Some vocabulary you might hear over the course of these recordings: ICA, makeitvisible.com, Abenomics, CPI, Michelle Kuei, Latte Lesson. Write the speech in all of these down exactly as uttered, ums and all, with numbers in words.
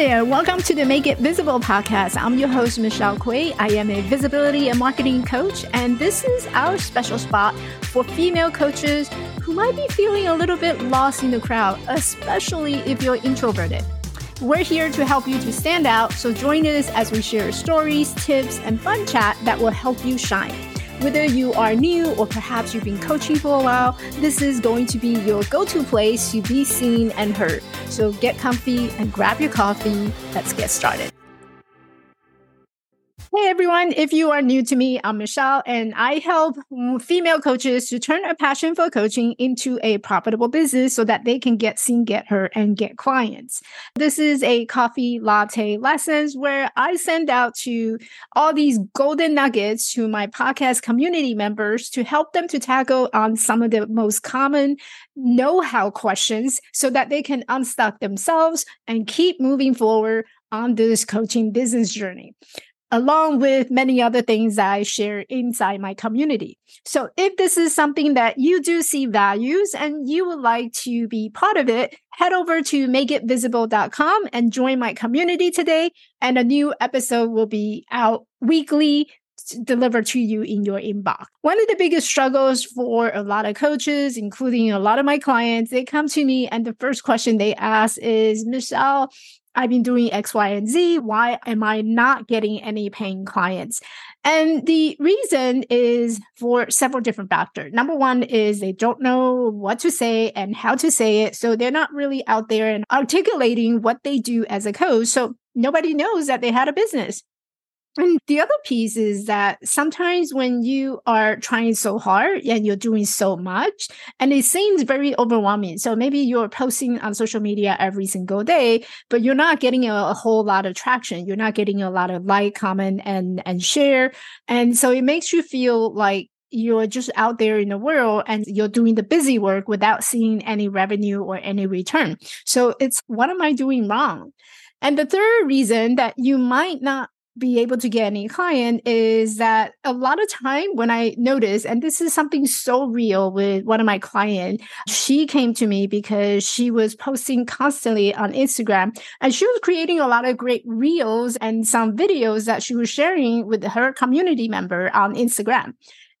there. Welcome to the Make It Visible podcast. I'm your host, Michelle Kuei. I am a visibility and marketing coach, and this is our special spot for female coaches who might be feeling a little bit lost in the crowd, especially if you're introverted. We're here to help you to stand out, so join us as we share stories, tips, and fun chat that will help you shine. Whether you are new or perhaps you've been coaching for a while, this is going to be your go-to place to be seen and heard. So get comfy and grab your coffee. Let's get started. Hey everyone, if you are new to me, I'm Michelle and I help female coaches to turn a passion for coaching into a profitable business so that they can get seen, get heard, and get clients. This is a coffee latte lessons where I send out to all these golden nuggets to my podcast community members to help them to tackle on some of the most common know-how questions so that they can unstuck themselves and keep moving forward on this coaching business journey, along with many other things that I share inside my community. So if this is something that you do see values and you would like to be part of it, head over to make it visible dot com and join my community today. And a new episode will be out weekly, delivered to you in your inbox. One of the biggest struggles for a lot of coaches, including a lot of my clients, they come to me and the first question they ask is, Michelle, I've been doing X, Y, and Z. Why am I not getting any paying clients? And the reason is for several different factors. Number one is they don't know what to say and how to say it. So they're not really out there and articulating what they do as a coach. So nobody knows that they had a business. And the other piece is that sometimes when you are trying so hard and you're doing so much, and it seems very overwhelming. So maybe you're posting on social media every single day, but you're not getting a, a whole lot of traction. You're not getting a lot of like, comment, and, and share. And so it makes you feel like you're just out there in the world and you're doing the busy work without seeing any revenue or any return. So it's, what am I doing wrong? And the third reason that you might not be able to get any client is that a lot of time when I notice, and this is something so real with one of my clients, she came to me because she was posting constantly on Instagram and she was creating a lot of great reels and some videos that she was sharing with her community member on Instagram.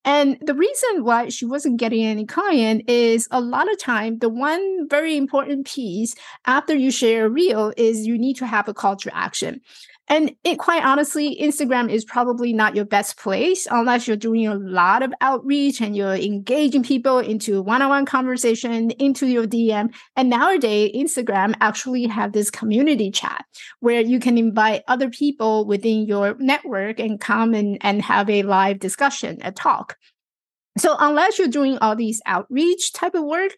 And the reason why she wasn't getting any client is a lot of time, the one very important piece after you share a reel is you need to have a call to action. And it, quite honestly, Instagram is probably not your best place unless you're doing a lot of outreach and you're engaging people into one-on-one conversation, into your D M. And nowadays, Instagram actually have this community chat where you can invite other people within your network and come and, and have a live discussion, a talk. So unless you're doing all these outreach type of work,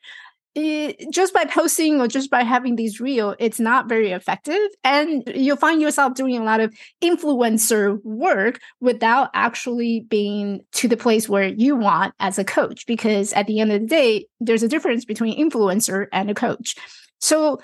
It, just by posting or just by having these reels, it's not very effective. And you'll find yourself doing a lot of influencer work without actually being to the place where you want as a coach. Because at the end of the day, there's a difference between influencer and a coach. So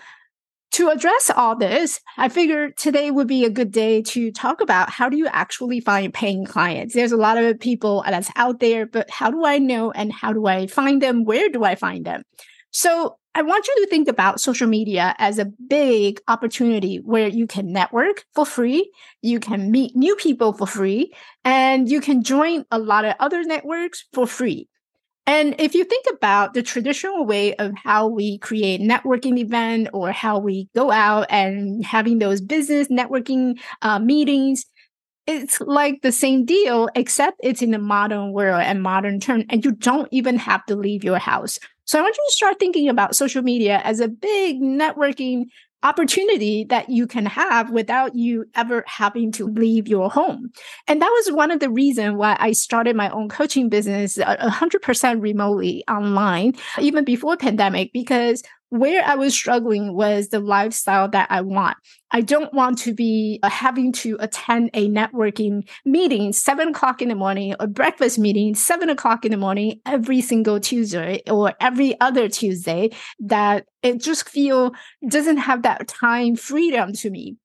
to address all this, I figured today would be a good day to talk about how do you actually find paying clients? There's a lot of people that's out there, but how do I know and how do I find them? Where do I find them? So I want you to think about social media as a big opportunity where you can network for free, you can meet new people for free, and you can join a lot of other networks for free. And if you think about the traditional way of how we create networking event or how we go out and having those business networking uh, meetings, it's like the same deal, except it's in the modern world and modern term, and you don't even have to leave your house. So I want you to start thinking about social media as a big networking opportunity that you can have without you ever having to leave your home. And that was one of the reasons why I started my own coaching business one hundred percent remotely online, even before pandemic, because where I was struggling was the lifestyle that I want. I don't want to be having to attend a networking meeting seven o'clock in the morning or breakfast meeting seven o'clock in the morning every single Tuesday or every other Tuesday. That it just feel doesn't have that time freedom to me.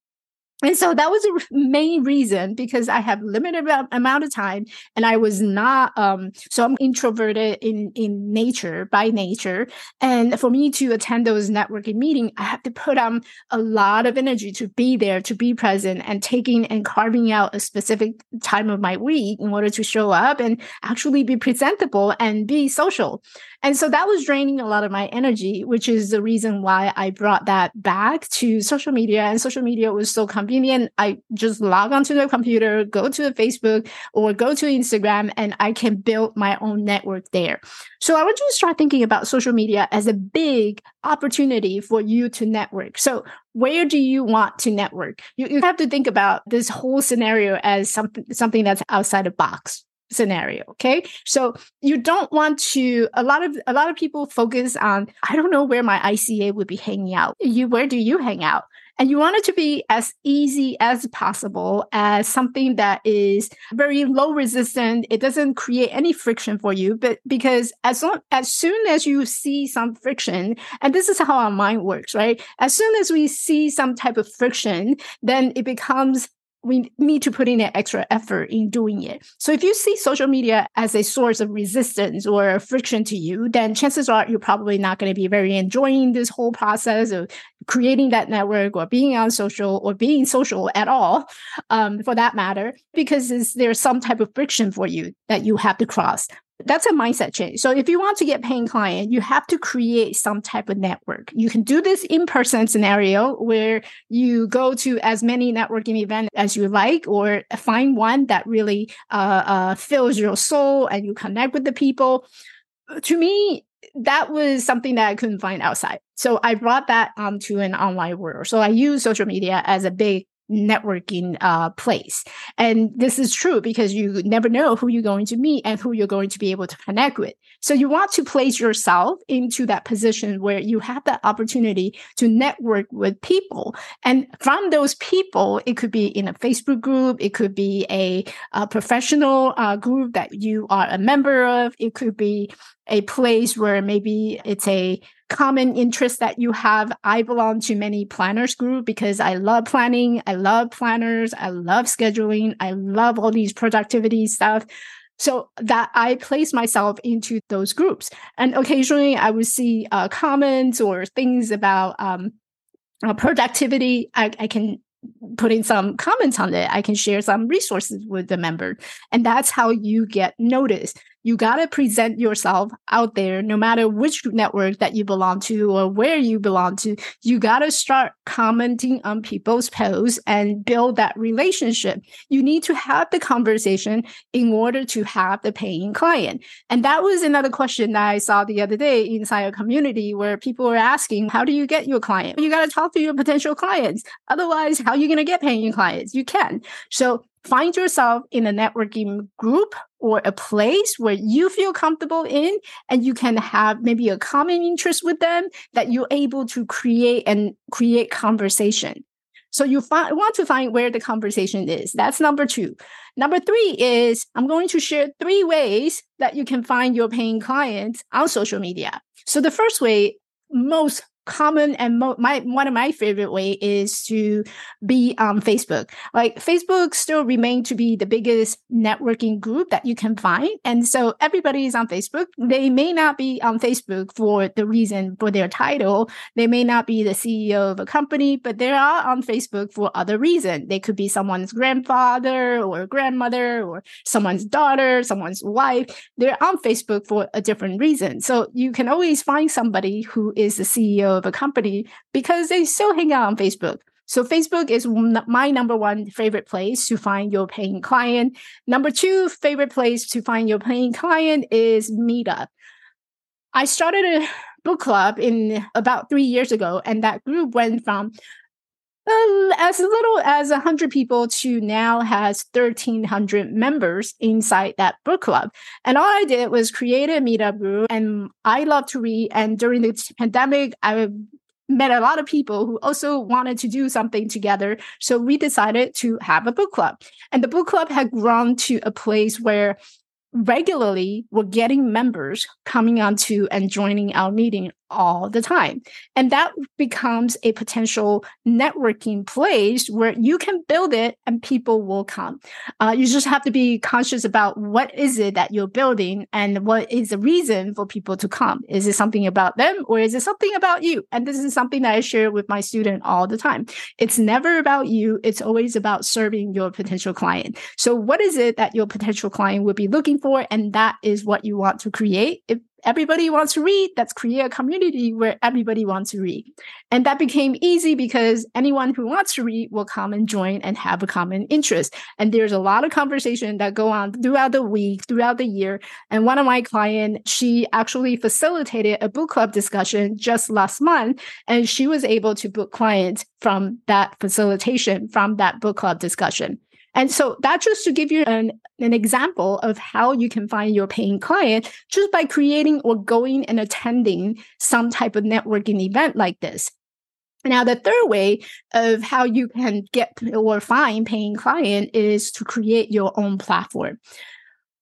And so that was the main reason, because I have limited amount of time and I was not, um, so I'm introverted in, in nature, by nature. And for me to attend those networking meetings, I have to put on a lot of energy to be there, to be present, and taking and carving out a specific time of my week in order to show up and actually be presentable and be social. And so that was draining a lot of my energy, which is the reason why I brought that back to social media. And social media was so convenient. I just log onto the computer, go to Facebook or go to Instagram, and I can build my own network there. So I want you to start thinking about social media as a big opportunity for you to network. So where do you want to network? You, you have to think about this whole scenario as something, something that's outside the box scenario. Okay. So you don't want to, a lot of, a lot of people focus on, I don't know where my I C A would be hanging out. You, where do you hang out? And you want it to be as easy as possible, as something that is very low resistant. It doesn't create any friction for you, but because as long, as soon as you see some friction, and this is how our mind works, right? As soon as we see some type of friction, then it becomes we need to put in an extra effort in doing it. So if you see social media as a source of resistance or friction to you, then chances are you're probably not going to be very enjoying this whole process of creating that network or being on social or being social at all, um, for that matter, because there's some type of friction for you that you have to cross. That's a mindset change. So if you want to get paying client, you have to create some type of network. You can do this in-person scenario where you go to as many networking events as you like, or find one that really uh, uh, fills your soul and you connect with the people. To me, that was something that I couldn't find outside. So I brought that onto an online world. So I use social media as a big networking uh, place. And this is true because you never know who you're going to meet and who you're going to be able to connect with. So you want to place yourself into that position where you have the opportunity to network with people. And from those people, it could be in a Facebook group, it could be a, a professional uh, group that you are a member of, it could be a place where maybe it's a common interest that you have. I belong to many planners group because I love planning. I love planners. I love scheduling. I love all these productivity stuff. So that I place myself into those groups. And occasionally I would see uh, comments or things about um, productivity. I, I can put in some comments on it. I can share some resources with the member. And that's how you get noticed. You got to present yourself out there, no matter which network that you belong to or where you belong to. You got to start commenting on people's posts and build that relationship. You need to have the conversation in order to have the paying client. And that was another question that I saw the other day inside a community where people were asking, how do you get your client? You got to talk to your potential clients. Otherwise, how are you going to get paying clients? You can. So find yourself in a networking group or a place where you feel comfortable in, and you can have maybe a common interest with them that you're able to create and create conversation. So you fi- want to find where the conversation is. That's number two. Number three is I'm going to share three ways that you can find your paying clients on social media. So the first way, most common and mo- my one of my favorite way is to be on Facebook. Like Facebook still remains to be the biggest networking group that you can find. And so everybody is on Facebook. They may not be on Facebook for the reason for their title. They may not be the C E O of a company, but they are on Facebook for other reason. They could be someone's grandfather or grandmother or someone's daughter, someone's wife. They're on Facebook for a different reason. So you can always find somebody who is the C E O of a company because they still hang out on Facebook. So Facebook is my number one favorite place to find your paying client. Number two favorite place to find your paying client is Meetup. I started a book club in about three years ago, and that group went from Uh, as little as one hundred people to now has thirteen hundred members inside that book club. And all I did was create a Meetup group, and I love to read. And during the pandemic, I met a lot of people who also wanted to do something together. So we decided to have a book club. And the book club had grown to a place where regularly we're getting members coming on to and joining our meeting all the time. And that becomes a potential networking place where you can build it and people will come. Uh, you just have to be conscious about what is it that you're building and what is the reason for people to come. Is it something about them or is it something about you? And this is something that I share with my student all the time. It's never about you. It's always about serving your potential client. So what is it that your potential client would be looking for? And that is what you want to create. If everybody wants to read, let's create a community where everybody wants to read. And that became easy because anyone who wants to read will come and join and have a common interest. And there's a lot of conversation that go on throughout the week, throughout the year. And one of my clients, she actually facilitated a book club discussion just last month. And she was able to book clients from that facilitation, from that book club discussion. And so that's just to give you an, an example of how you can find your paying client just by creating or going and attending some type of networking event like this. Now, the third way of how you can get or find paying client is to create your own platform.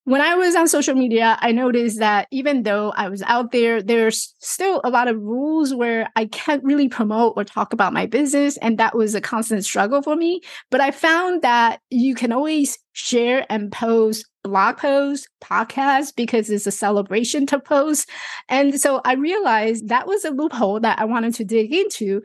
When I was on social media, I noticed that even though I was out there, there's still a lot of rules where I can't really promote or talk about my business. And that was a constant struggle for me. But I found that you can always share and post blog posts, podcasts, because it's a celebration to post. And so I realized that was a loophole that I wanted to dig into.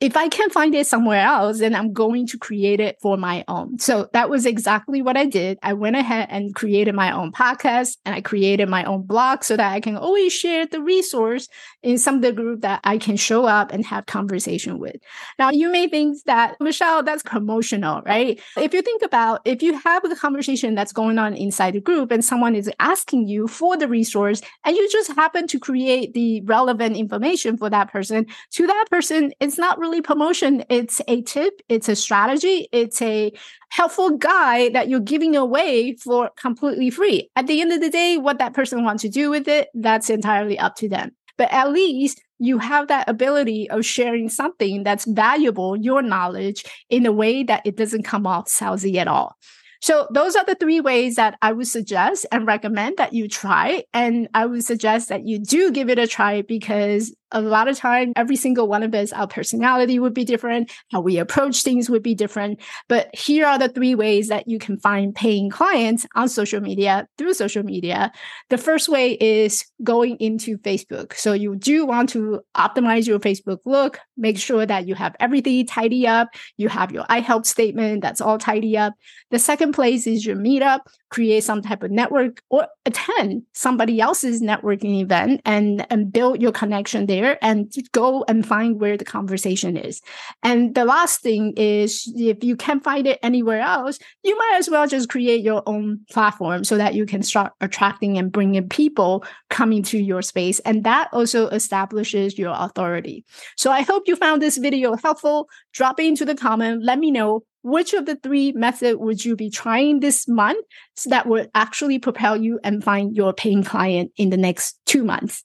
If I can't find it somewhere else, then I'm going to create it for my own. So that was exactly what I did. I went ahead and created my own podcast and I created my own blog so that I can always share the resource in some of the group that I can show up and have conversation with. Now, you may think that, Michelle, that's promotional, right? If you think about, if you have a conversation that's going on inside the group and someone is asking you for the resource and you just happen to create the relevant information for that person, to that person, it's not really promotion. It's a tip. It's a strategy. It's a helpful guide that you're giving away for completely free. At the end of the day, what that person wants to do with it, that's entirely up to them. But at least you have that ability of sharing something that's valuable, your knowledge, in a way that it doesn't come off salesy at all. So those are the three ways that I would suggest and recommend that you try. And I would suggest that you do give it a try because a lot of time, every single one of us, our personality would be different, how we approach things would be different. But here are the three ways that you can find paying clients on social media, through social media. The first way is going into Facebook. So you do want to optimize your Facebook look, make sure that you have everything tidy up. You have your I help statement, that's all tidy up. The second place is your meetup, create some type of network or attend somebody else's networking event and, and build your connection there. And go and find where the conversation is. And the last thing is, if you can't find it anywhere else, you might as well just create your own platform so that you can start attracting and bringing people coming to your space. And that also establishes your authority. So I hope you found this video helpful. Drop it into the comment. Let me know which of the three methods would you be trying this month so that would actually propel you and find your paying client in the next two months.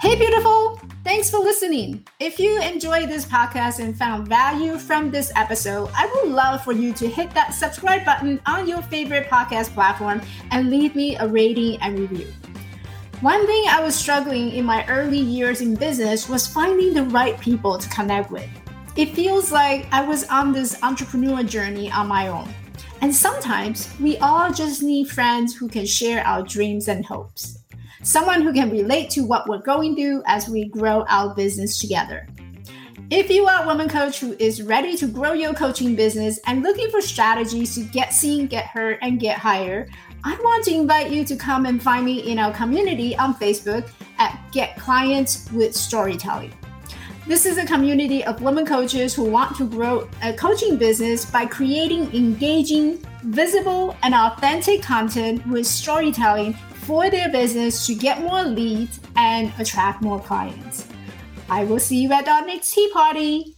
Hey, beautiful. Thanks for listening. If you enjoyed this podcast and found value from this episode, I would love for you to hit that subscribe button on your favorite podcast platform and leave me a rating and review. One thing I was struggling in my early years in business was finding the right people to connect with. It feels like I was on this entrepreneur journey on my own. And sometimes we all just need friends who can share our dreams and hopes. Someone who can relate to what we're going through as we grow our business together. If you are a woman coach who is ready to grow your coaching business and looking for strategies to get seen, get heard, and get higher, I want to invite you to come and find me in our community on Facebook at Get Clients with Storytelling. This is a community of women coaches who want to grow a coaching business by creating engaging, visible, and authentic content with storytelling for their business to get more leads and attract more clients. I will see you at our next tea party.